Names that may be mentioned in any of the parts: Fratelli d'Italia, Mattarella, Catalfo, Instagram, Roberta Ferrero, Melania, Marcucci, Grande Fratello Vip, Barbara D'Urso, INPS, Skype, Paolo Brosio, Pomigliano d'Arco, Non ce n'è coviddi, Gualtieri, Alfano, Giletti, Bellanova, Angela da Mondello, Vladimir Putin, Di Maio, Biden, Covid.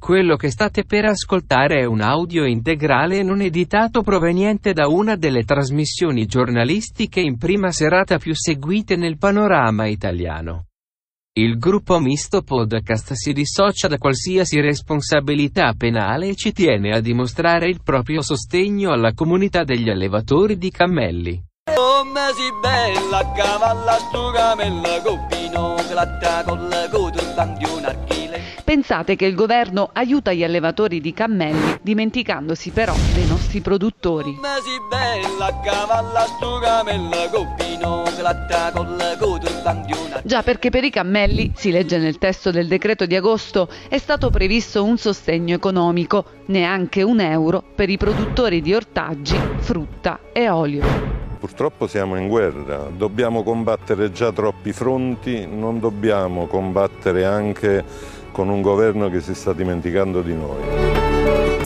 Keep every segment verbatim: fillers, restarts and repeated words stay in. Quello che state per ascoltare è un audio integrale e non editato proveniente da una delle trasmissioni giornalistiche in prima serata più seguite nel panorama italiano. Il Gruppo Misto Podcast si dissocia da qualsiasi responsabilità penale e ci tiene a dimostrare il proprio sostegno alla comunità degli allevatori di cammelli. Come si bella cavalla stugamella copino glatta con la coda. Pensate che il governo aiuta gli allevatori di cammelli, dimenticandosi però dei nostri produttori. Già, perché per i cammelli, si legge nel testo del decreto di agosto, è stato previsto un sostegno economico, neanche un euro, per i produttori di ortaggi, frutta e olio. Purtroppo siamo in guerra, dobbiamo combattere già troppi fronti, non dobbiamo combattere anche con un governo che si sta dimenticando di noi.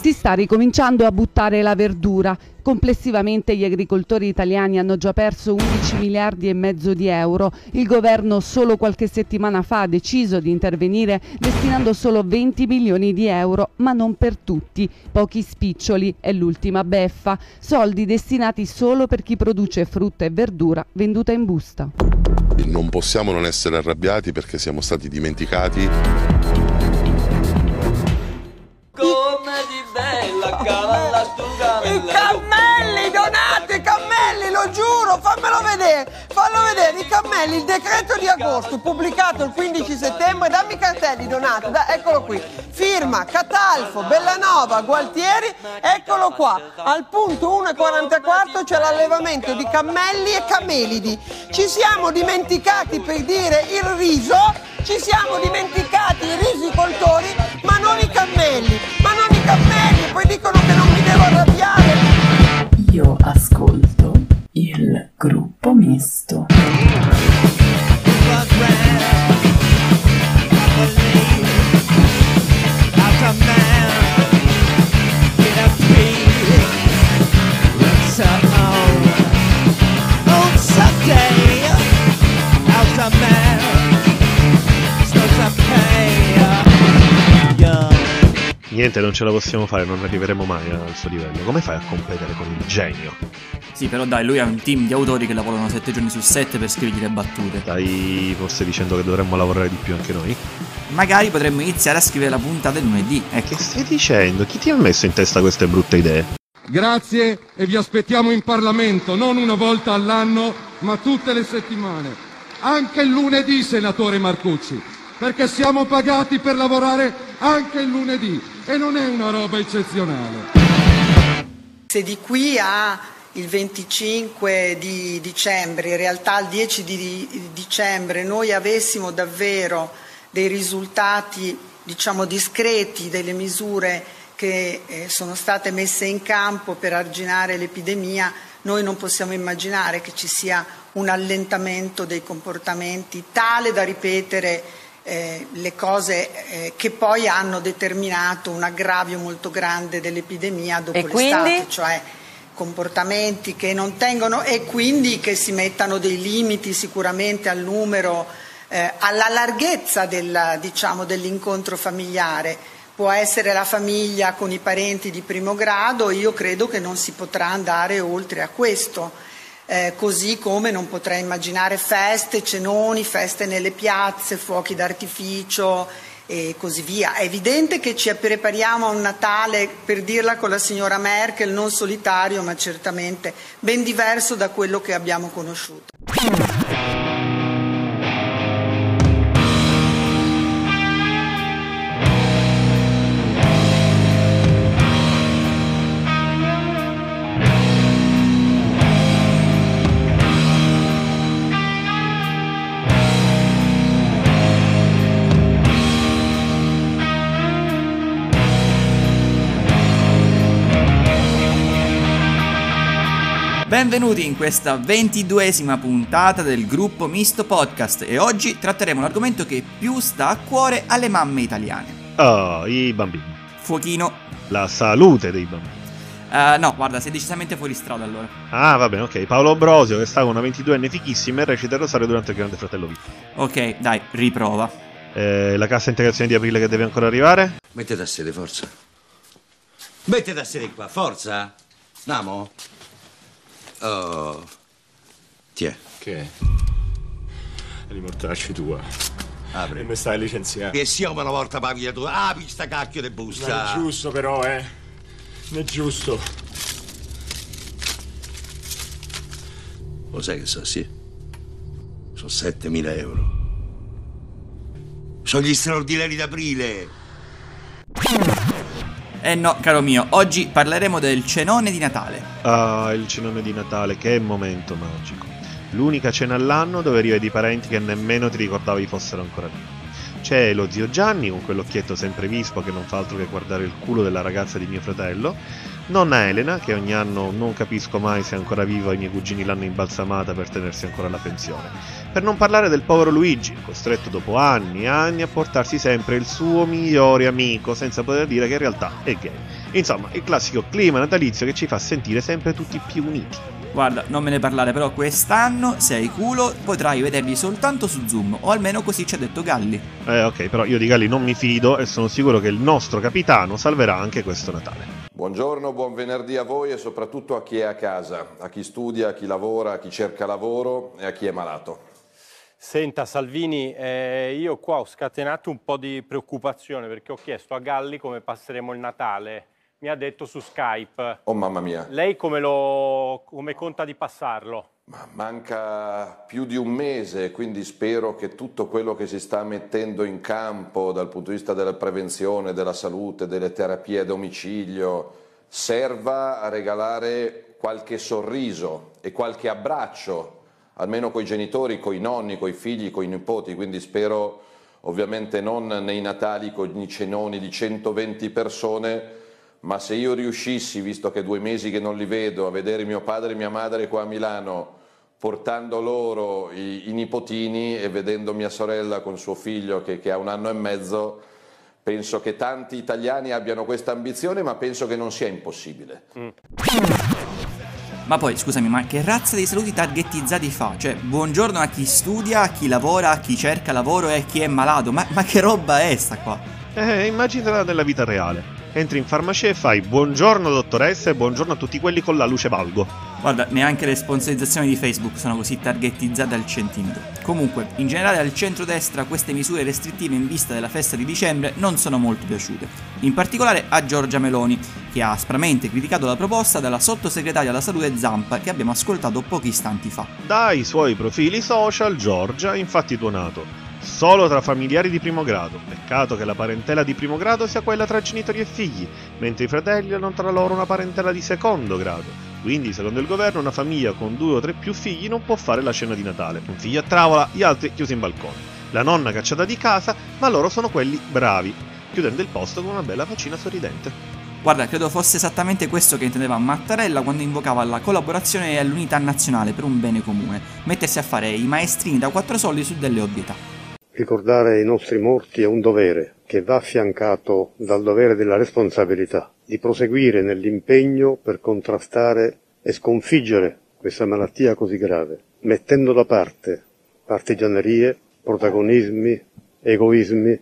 Si sta ricominciando a buttare la verdura. Complessivamente gli agricoltori italiani hanno già perso undici miliardi e mezzo di euro. Il governo solo qualche settimana fa ha deciso di intervenire destinando solo venti milioni di euro, ma non per tutti. Pochi spiccioli è l'ultima beffa. Soldi destinati solo per chi produce frutta e verdura venduta in busta. Non possiamo non essere arrabbiati perché siamo stati dimenticati. Giuro, fammelo vedere, fallo vedere i cammelli, il decreto di agosto pubblicato il quindici settembre, dammi i cartelli Donato, da, eccolo qui, firma Catalfo, Bellanova, Gualtieri, eccolo qua, al punto uno e quarantaquattro c'è l'allevamento di cammelli e camelidi, ci siamo dimenticati per dire il riso, ci siamo dimenticati i risicoltori, ma non i cammelli, ma non i cammelli, poi dicono che non mi devo arrabbiare. Io ascolto il Gruppo Misto. Niente, non ce la possiamo fare, non arriveremo mai al suo livello. Come fai a competere con il genio? Sì, però dai, lui ha un team di autori che lavorano sette giorni su sette per scrivergli le battute. Stai forse dicendo che dovremmo lavorare di più anche noi? Magari potremmo iniziare a scrivere la puntata del lunedì. Ecco. Che stai dicendo? Chi ti ha messo in testa queste brutte idee? Grazie e vi aspettiamo in Parlamento, non una volta all'anno, ma tutte le settimane. Anche il lunedì, senatore Marcucci, perché siamo pagati per lavorare anche il lunedì e non è una roba eccezionale. Se di qui a... il venticinque di dicembre, in realtà il dieci di dicembre, noi avessimo davvero dei risultati, diciamo, discreti delle misure che eh, sono state messe in campo per arginare l'epidemia, noi non possiamo immaginare che ci sia un allentamento dei comportamenti tale da ripetere eh, le cose eh, che poi hanno determinato un aggravio molto grande dell'epidemia dopo l'estate, quindi? Cioè comportamenti che non tengono e quindi che si mettano dei limiti sicuramente al numero, eh, alla larghezza del, diciamo, dell'incontro familiare. Può essere la famiglia con i parenti di primo grado, io credo che non si potrà andare oltre a questo, eh, così come non potrei immaginare feste, cenoni, feste nelle piazze, fuochi d'artificio e così via. È evidente che ci prepariamo a un Natale, per dirla con la signora Merkel, non solitario ma certamente ben diverso da quello che abbiamo conosciuto. Benvenuti in questa ventiduesima puntata del Gruppo Misto Podcast e oggi tratteremo l'argomento che più sta a cuore alle mamme italiane. Oh, i bambini. Fuochino. La salute dei bambini. Uh, no, guarda, sei decisamente fuori strada allora. Ah, va bene, ok. Paolo Brosio, che sta con una ventiduenne fichissima e recita il rosario durante il Grande Fratello Vip. Ok, dai, riprova. eh, la cassa integrazione di aprile che deve ancora arrivare. Mettete a sede, forza. Mettete a sede qua, forza. Andiamo. Oh. Tiè. Che è? È di mortacci tua. Apri. E mi stai licenziando. Che sia una volta pavia tua. Apri sta cacchio di busta. Non è giusto però, eh. Non è giusto. Lo sai che so, sì? Sono settemila euro. Sono gli straordinari d'aprile. Eh no, caro mio, oggi parleremo del cenone di Natale. Ah, il cenone di Natale, che momento magico. L'unica cena all'anno dove arrivi i parenti che nemmeno ti ricordavi fossero ancora lì. C'è lo zio Gianni, con quell'occhietto sempre vispo che non fa altro che guardare il culo della ragazza di mio fratello. Nonna Elena, che ogni anno non capisco mai se è ancora viva, i miei cugini l'hanno imbalsamata per tenersi ancora la pensione. Per non parlare del povero Luigi, costretto dopo anni e anni a portarsi sempre il suo migliore amico, senza poter dire che in realtà è gay. Insomma, il classico clima natalizio che ci fa sentire sempre tutti più uniti. Guarda, non me ne parlare, però quest'anno, se hai culo, potrai vederli soltanto su Zoom, o almeno così ci ha detto Galli. Eh ok, però io di Galli non mi fido e sono sicuro che il nostro capitano salverà anche questo Natale. Buongiorno, buon venerdì a voi e soprattutto a chi è a casa, a chi studia, a chi lavora, a chi cerca lavoro e a chi è malato. Senta Salvini, eh, io qua ho scatenato un po' di preoccupazione perché ho chiesto a Galli come passeremo il Natale. Mi ha detto su Skype. Oh mamma mia. Lei come, lo, come conta di passarlo? Ma manca più di un mese, quindi spero che tutto quello che si sta mettendo in campo dal punto di vista della prevenzione, della salute, delle terapie a domicilio, serva a regalare qualche sorriso e qualche abbraccio, almeno coi genitori, coi nonni, coi figli, coi nipoti, quindi spero ovviamente non nei Natali con i cenoni di centoventi persone, ma se io riuscissi, visto che è due mesi che non li vedo, a vedere mio padre e mia madre qua a Milano, portando loro i, i nipotini e vedendo mia sorella con suo figlio che, che ha un anno e mezzo, penso che tanti italiani abbiano questa ambizione, ma penso che non sia impossibile. Mm. Ma poi, scusami, ma che razza di saluti targetizzati fa? Cioè, buongiorno a chi studia, a chi lavora, a chi cerca lavoro e a chi è malato. Ma, ma che roba è sta qua? Eh, immaginala nella vita reale. Entri in farmacia e fai buongiorno dottoressa e buongiorno a tutti quelli con la luce valgo. Guarda, neanche le sponsorizzazioni di Facebook sono così targetizzate al centimetro. Comunque, in generale al centrodestra queste misure restrittive in vista della festa di dicembre non sono molto piaciute. In particolare a Giorgia Meloni, che ha aspramente criticato la proposta dalla sottosegretaria alla salute Zampa, che abbiamo ascoltato pochi istanti fa. Dai suoi profili social, Giorgia ha infatti donato solo tra familiari di primo grado, peccato che la parentela di primo grado sia quella tra genitori e figli, mentre i fratelli hanno tra loro una parentela di secondo grado. Quindi, secondo il governo, una famiglia con due o tre più figli non può fare la cena di Natale. Un figlio a tavola, gli altri chiusi in balcone. La nonna cacciata di casa, ma loro sono quelli bravi, chiudendo il posto con una bella faccina sorridente. Guarda, credo fosse esattamente questo che intendeva Mattarella quando invocava alla collaborazione e all'unità nazionale per un bene comune, mettersi a fare i maestrini da quattro soldi su delle ovvietà. Ricordare i nostri morti è un dovere che va affiancato dal dovere della responsabilità di proseguire nell'impegno per contrastare e sconfiggere questa malattia così grave, mettendo da parte partigianerie, protagonismi, egoismi,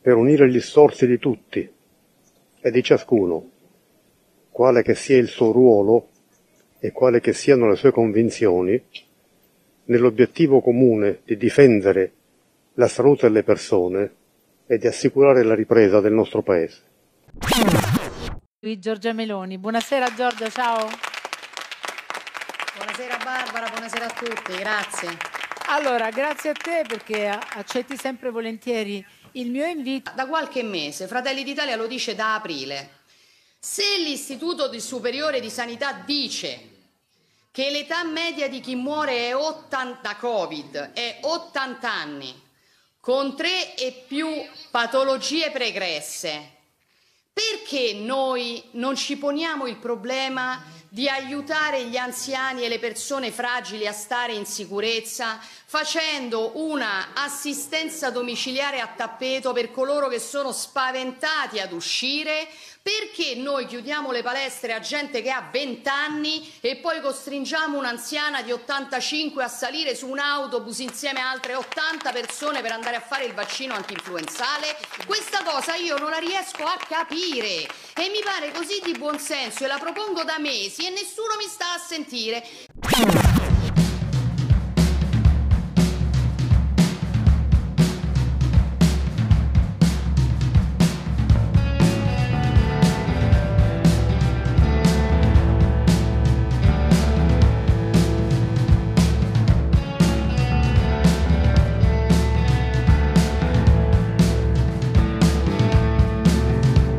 per unire gli sforzi di tutti e di ciascuno, quale che sia il suo ruolo e quale che siano le sue convinzioni, nell'obiettivo comune di difendere la salute delle persone e di assicurare la ripresa del nostro paese. Qui Giorgia Meloni, buonasera Giorgia, ciao. Buonasera Barbara, buonasera a tutti, grazie. Allora, grazie a te perché accetti sempre volentieri il mio invito. Da qualche mese, Fratelli d'Italia lo dice da aprile, se l'Istituto Superiore di Sanità dice che l'età media di chi muore è ottanta Covid, è ottanta anni, con tre e più patologie pregresse. Perché noi non ci poniamo il problema di aiutare gli anziani e le persone fragili a stare in sicurezza, facendo una assistenza domiciliare a tappeto per coloro che sono spaventati ad uscire. Perché noi chiudiamo le palestre a gente che ha venti anni e poi costringiamo un'anziana di ottantacinque a salire su un autobus insieme a altre ottanta persone per andare a fare il vaccino antinfluenzale? Questa cosa io non la riesco a capire e mi pare così di buon senso e la propongo da mesi e nessuno mi sta a sentire.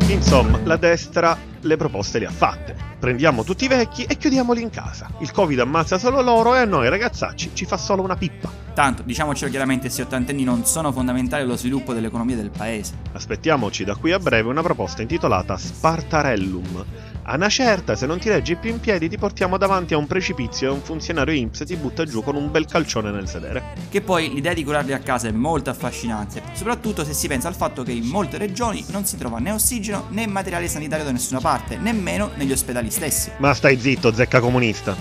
Insomma, la destra le proposte le ha fatte. Prendiamo tutti i vecchi e chiudiamoli in casa. Il Covid ammazza solo loro e a noi ragazzacci ci fa solo una pippa. Tanto, diciamocelo chiaramente, questi ottantenni non sono fondamentali allo sviluppo dell'economia del paese. Aspettiamoci da qui a breve una proposta intitolata Spartarellum. A una certa, se non ti reggi più in piedi, ti portiamo davanti a un precipizio e un funzionario I N P S ti butta giù con un bel calcione nel sedere. Che poi l'idea di curarli a casa è molto affascinante, soprattutto se si pensa al fatto che in molte regioni non si trova né ossigeno né materiale sanitario da nessuna parte, nemmeno negli ospedali stessi. Ma stai zitto, zecca comunista.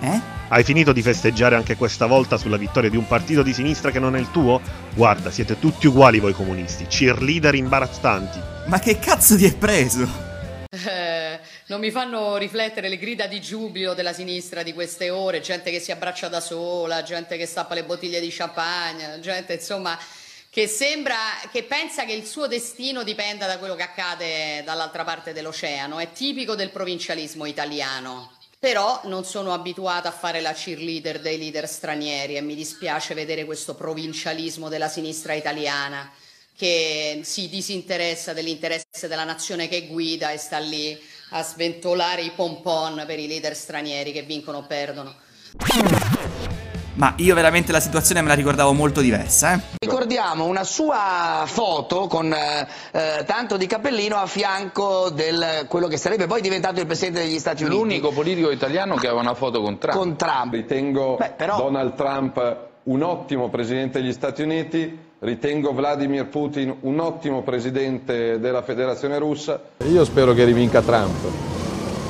Eh? Hai finito di festeggiare anche questa volta sulla vittoria di un partito di sinistra che non è il tuo? Guarda, siete tutti uguali voi comunisti, cheerleader imbarazzanti. Ma che cazzo ti è preso? Eh, non mi fanno riflettere le grida di giubilo della sinistra di queste ore, gente che si abbraccia da sola, gente che stappa le bottiglie di champagne, gente insomma che sembra, che pensa che il suo destino dipenda da quello che accade dall'altra parte dell'oceano. È tipico del provincialismo italiano. Però non sono abituata a fare la cheerleader dei leader stranieri e mi dispiace vedere questo provincialismo della sinistra italiana che si disinteressa dell'interesse della nazione che guida e sta lì a sventolare i pompon per i leader stranieri che vincono o perdono. Ma io veramente la situazione me la ricordavo molto diversa, eh? Ricordiamo una sua foto con eh, tanto di cappellino a fianco del quello che sarebbe poi diventato il presidente degli Stati Uniti. L'unico politico italiano che aveva una foto con Trump. Con Trump. Ritengo Beh, però... Donald Trump un ottimo presidente degli Stati Uniti. Ritengo Vladimir Putin un ottimo presidente della Federazione Russa. Io spero che rivinca Trump.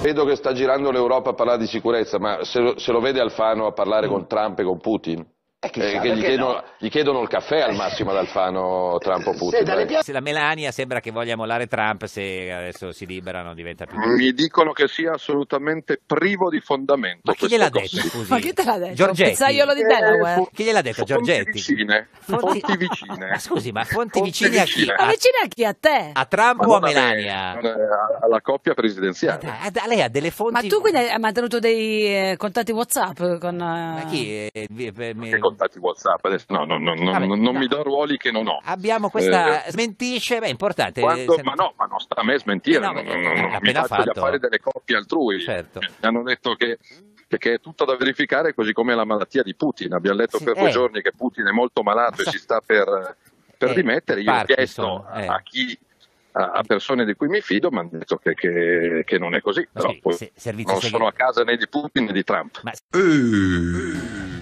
Vedo che sta girando l'Europa a parlare di sicurezza, ma se, se lo vede Alfano a parlare mm. con Trump e con Putin? Eh, chissà, eh, che gli chiedono, no. gli chiedono il caffè al massimo ad Alfano, Trump o Putin. Se, se la Melania sembra che voglia mollare Trump, se adesso si liberano diventa più... Mi dicono che sia assolutamente privo di fondamento. Ma chi gliel'ha detto, scusi? Ma chi te l'ha detto? Giorgetti. Pizzaiolo di Delaware. Eh, chi gliel'ha detto, Giorgetti? Vicine. Fonti, fonti vicine. Ma scusi, ma fonti, fonti vicine, vicine a chi? Ma vicine a chi? A te? A Trump ma o a Melania? È, alla coppia presidenziale. Ma da, lei ha delle fonti... Ma tu quindi hai mantenuto dei eh, contatti WhatsApp con... Uh... Ma chi? Eh, eh, me... Contatti WhatsApp adesso no, no, no, no, Vabbè, non no. mi do ruoli che non ho. Abbiamo questa eh, smentisce, beh, è importante. Quando, ma no, ma non sta a me smentire, eh no, non, non, non, non mi faccio fatto. Fare delle coppie altrui. Certo. Mi hanno detto che, che è tutto da verificare, così come la malattia di Putin. Abbiamo letto sì, per eh. due giorni che Putin è molto malato so. e si sta per, per eh, dimettere. Io ho chiesto eh. a chi. A persone di cui mi fido mi hanno detto che, che, che non è così. Però sì, poi se, non segreto. sono a casa né di Putin né di Trump. Ma... Uh.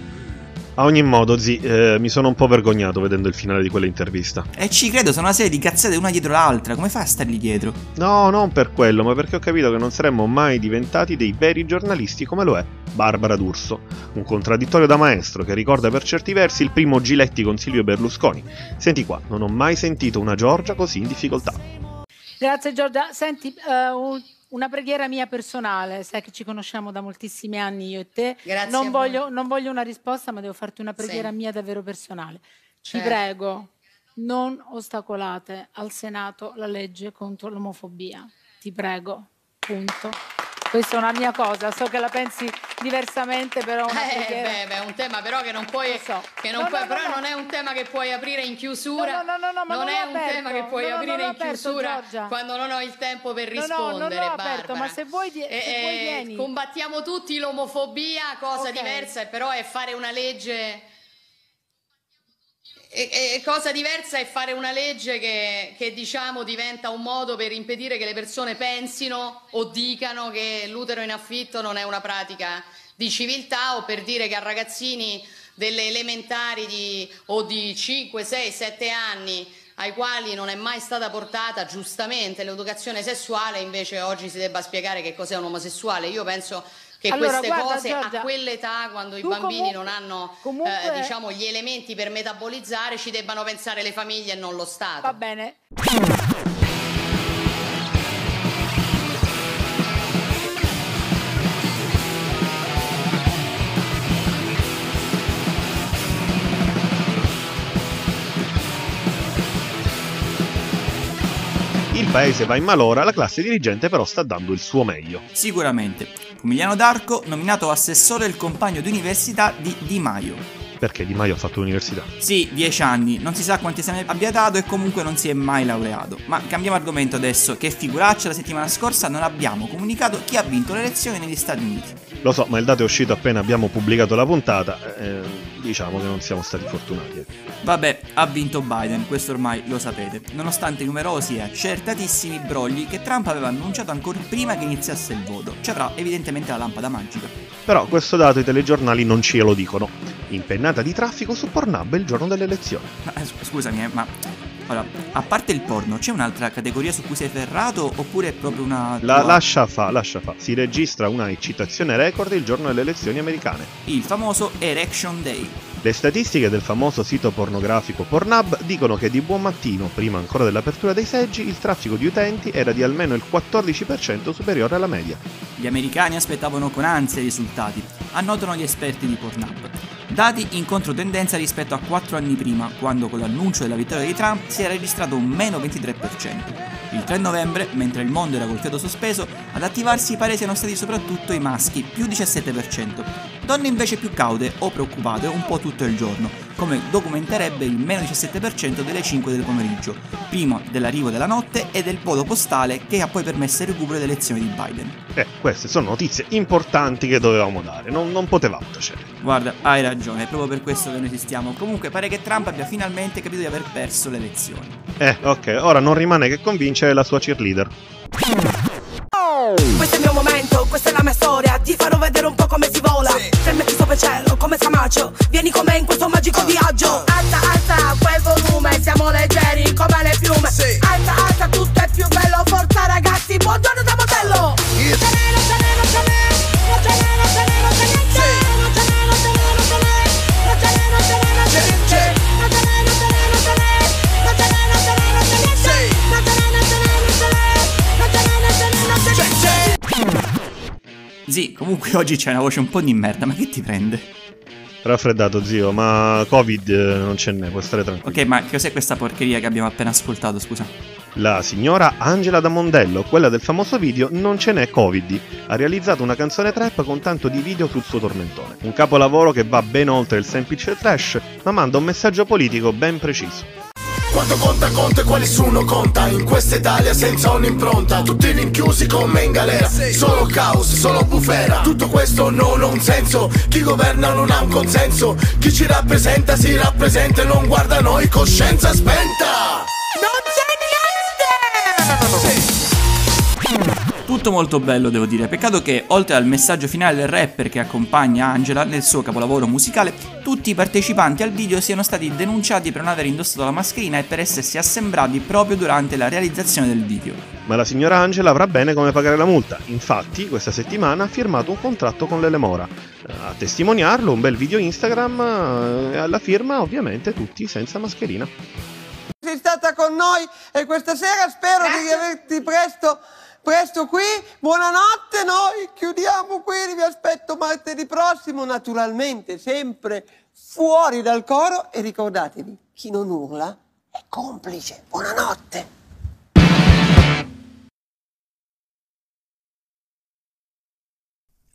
A ogni modo, zi, eh, mi sono un po' vergognato vedendo il finale di quell'intervista. E eh, ci credo, sono una serie di cazzate una dietro l'altra, come fa a stargli dietro? No, non per quello, ma perché ho capito che non saremmo mai diventati dei veri giornalisti come lo è Barbara D'Urso, un contraddittorio da maestro che ricorda per certi versi il primo Giletti con Silvio Berlusconi. Senti qua, non ho mai sentito una Giorgia così in difficoltà. Grazie Giorgia, senti... Uh... Una preghiera mia personale, sai che ci conosciamo da moltissimi anni io e te. Grazie. Non, voglio, non voglio una risposta, ma devo farti una preghiera sì. mia davvero personale. Ci certo. prego, non ostacolate al Senato la legge contro l'omofobia. Ti prego, punto. Questa è una mia cosa, so che la pensi diversamente, però... Eh, beh, beh, è un tema però che non puoi... So. Che non no, puoi no, però no, non no. è un tema che puoi aprire in chiusura. No, no, no, no, ma non, non è un aperto. tema che puoi no, aprire no, in aperto, chiusura Giorgia. Quando non ho il tempo per rispondere, no, no, non l'ho aperto, ma se vuoi, die- se eh, vuoi vieni. Combattiamo tutti l'omofobia, cosa okay. diversa, però è fare una legge... E, e cosa diversa è fare una legge che, che diciamo diventa un modo per impedire che le persone pensino o dicano che l'utero in affitto non è una pratica di civiltà, o per dire che a ragazzini delle elementari di, o di cinque, sei, sette anni, ai quali non è mai stata portata giustamente l'educazione sessuale, invece oggi si debba spiegare che cos'è un omosessuale. Io penso che allora, queste guarda, cose Giorgia, a quell'età, quando i bambini comunque, non hanno comunque... eh, diciamo, gli elementi per metabolizzare, ci debbano pensare le famiglie e non lo Stato. Va bene. Il paese va in malora, la classe dirigente però sta dando il suo meglio. Sicuramente. Pomigliano d'Arco, nominato assessore, il compagno di università di Di Maio. Perché Di Maio ha fatto l'università? Sì, dieci anni, non si sa quanti esami abbia dato e comunque non si è mai laureato. Ma cambiamo argomento adesso, che figuraccia, la settimana scorsa non abbiamo comunicato chi ha vinto le elezioni negli Stati Uniti. Lo so, ma il dato è uscito appena abbiamo pubblicato la puntata, eh, diciamo che non siamo stati fortunati. Vabbè, ha vinto Biden, questo ormai lo sapete, nonostante i numerosi e accertatissimi brogli che Trump aveva annunciato ancora prima che iniziasse il voto. Ci avrà evidentemente la lampada magica. Però questo dato i telegiornali non ce lo dicono. Impennata di traffico su Pornhub il giorno delle elezioni. Ma, scusami, eh, ma... Allora, a parte il porno, c'è un'altra categoria su cui sei ferrato oppure è proprio una... La, tua... Lascia fa, lascia fa. Si registra una eccitazione record il giorno delle elezioni americane. Il famoso Election Day. Le statistiche del famoso sito pornografico Pornhub dicono che di buon mattino, prima ancora dell'apertura dei seggi, il traffico di utenti era di almeno il quattordici per cento superiore alla media. Gli americani aspettavano con ansia i risultati, annotano gli esperti di Pornhub. Dati in controtendenza rispetto a quattro anni prima, quando con l'annuncio della vittoria di Trump si è registrato un meno ventitré per cento. Il tre novembre, mentre il mondo era col fiato sospeso, ad attivarsi pare siano stati soprattutto i maschi, più diciassette per cento. Donne invece più caude o preoccupate un po' tutto il giorno, come documenterebbe il meno diciassette per cento delle cinque del pomeriggio, prima dell'arrivo della notte e del voto postale che ha poi permesso il recupero delle elezioni di Biden. Eh, queste sono notizie importanti che dovevamo dare, non, non potevamo tacere. Guarda, hai ragione, è proprio per questo che noi esistiamo. Comunque pare che Trump abbia finalmente capito di aver perso le elezioni. Eh, ok, ora non rimane che convincere la sua cheerleader. Questo è il mio momento, questa è la mia storia, ti farò vedere un po' come si vola. Fermati sopra il cielo, come Scamaccio, vieni con me in questo magico viaggio. Alza, alza, quel volume, siamo leggeri come le piume. Alza, alza, tutto è più bello, forza ragazzi, buongiorno da Mondello. Non ce n'è, non ce n'è, non ce n'è, non ce n'è, non ce n'è, non ce n'è, non ce n'è, non ce n'è, non ce n'è, non ce n'è, non ce n'è, non ce n'è, non ce n'è, non ce n'è, non ce n'è, non ce n'è, non ce n'è, non ce n'è, non ce n'è. Zì, comunque oggi c'è una voce un po' di merda, ma che ti prende? Raffreddato, zio, ma Covid non ce n'è, puoi stare tranquillo. Ok, ma cos'è questa porcheria che abbiamo appena ascoltato, scusa? La signora Angela da Mondello, quella del famoso video Non ce n'è coviddi, ha realizzato una canzone trap con tanto di video sul suo tormentone. Un capolavoro che va ben oltre il semplice trash, ma manda un messaggio politico ben preciso. Quanto conta conto e qua nessuno conta, in questa Italia senza un'impronta, tutti rinchiusi come in galera, solo caos, solo bufera, tutto questo non ha un senso, chi governa non ha un consenso, chi ci rappresenta si rappresenta e non guarda noi coscienza spenta. Non c'è niente! Tutto molto bello, devo dire, peccato che oltre al messaggio finale del rapper che accompagna Angela nel suo capolavoro musicale, tutti i partecipanti al video siano stati denunciati per non aver indossato la mascherina e per essersi assembrati proprio durante la realizzazione del video. Ma la signora Angela avrà bene come pagare la multa, infatti questa settimana ha firmato un contratto con Lele Mora, a testimoniarlo un bel video Instagram e alla firma ovviamente tutti senza mascherina. Sei stata con noi e questa sera spero Grazie. di averti presto... Presto qui, buonanotte, noi chiudiamo qui, vi aspetto martedì prossimo, naturalmente sempre fuori dal coro e ricordatevi, chi non urla è complice. Buonanotte.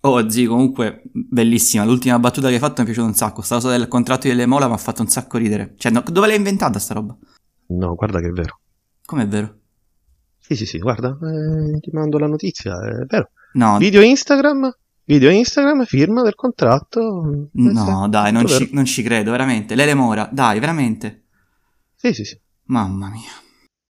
Oh zii, comunque bellissima, l'ultima battuta che hai fatto mi è piaciuta un sacco, sta cosa del contratto delle mola mi ha fatto un sacco ridere. Cioè, no, dove l'hai inventata sta roba? No, guarda che è vero. Come è vero? Sì, sì, sì, guarda, eh, ti mando la notizia, è vero. No. Video Instagram, video Instagram, firma del contratto. No, dai, non ci, non ci credo, veramente. Lele Mora, dai, veramente. Sì, sì, sì. Mamma mia.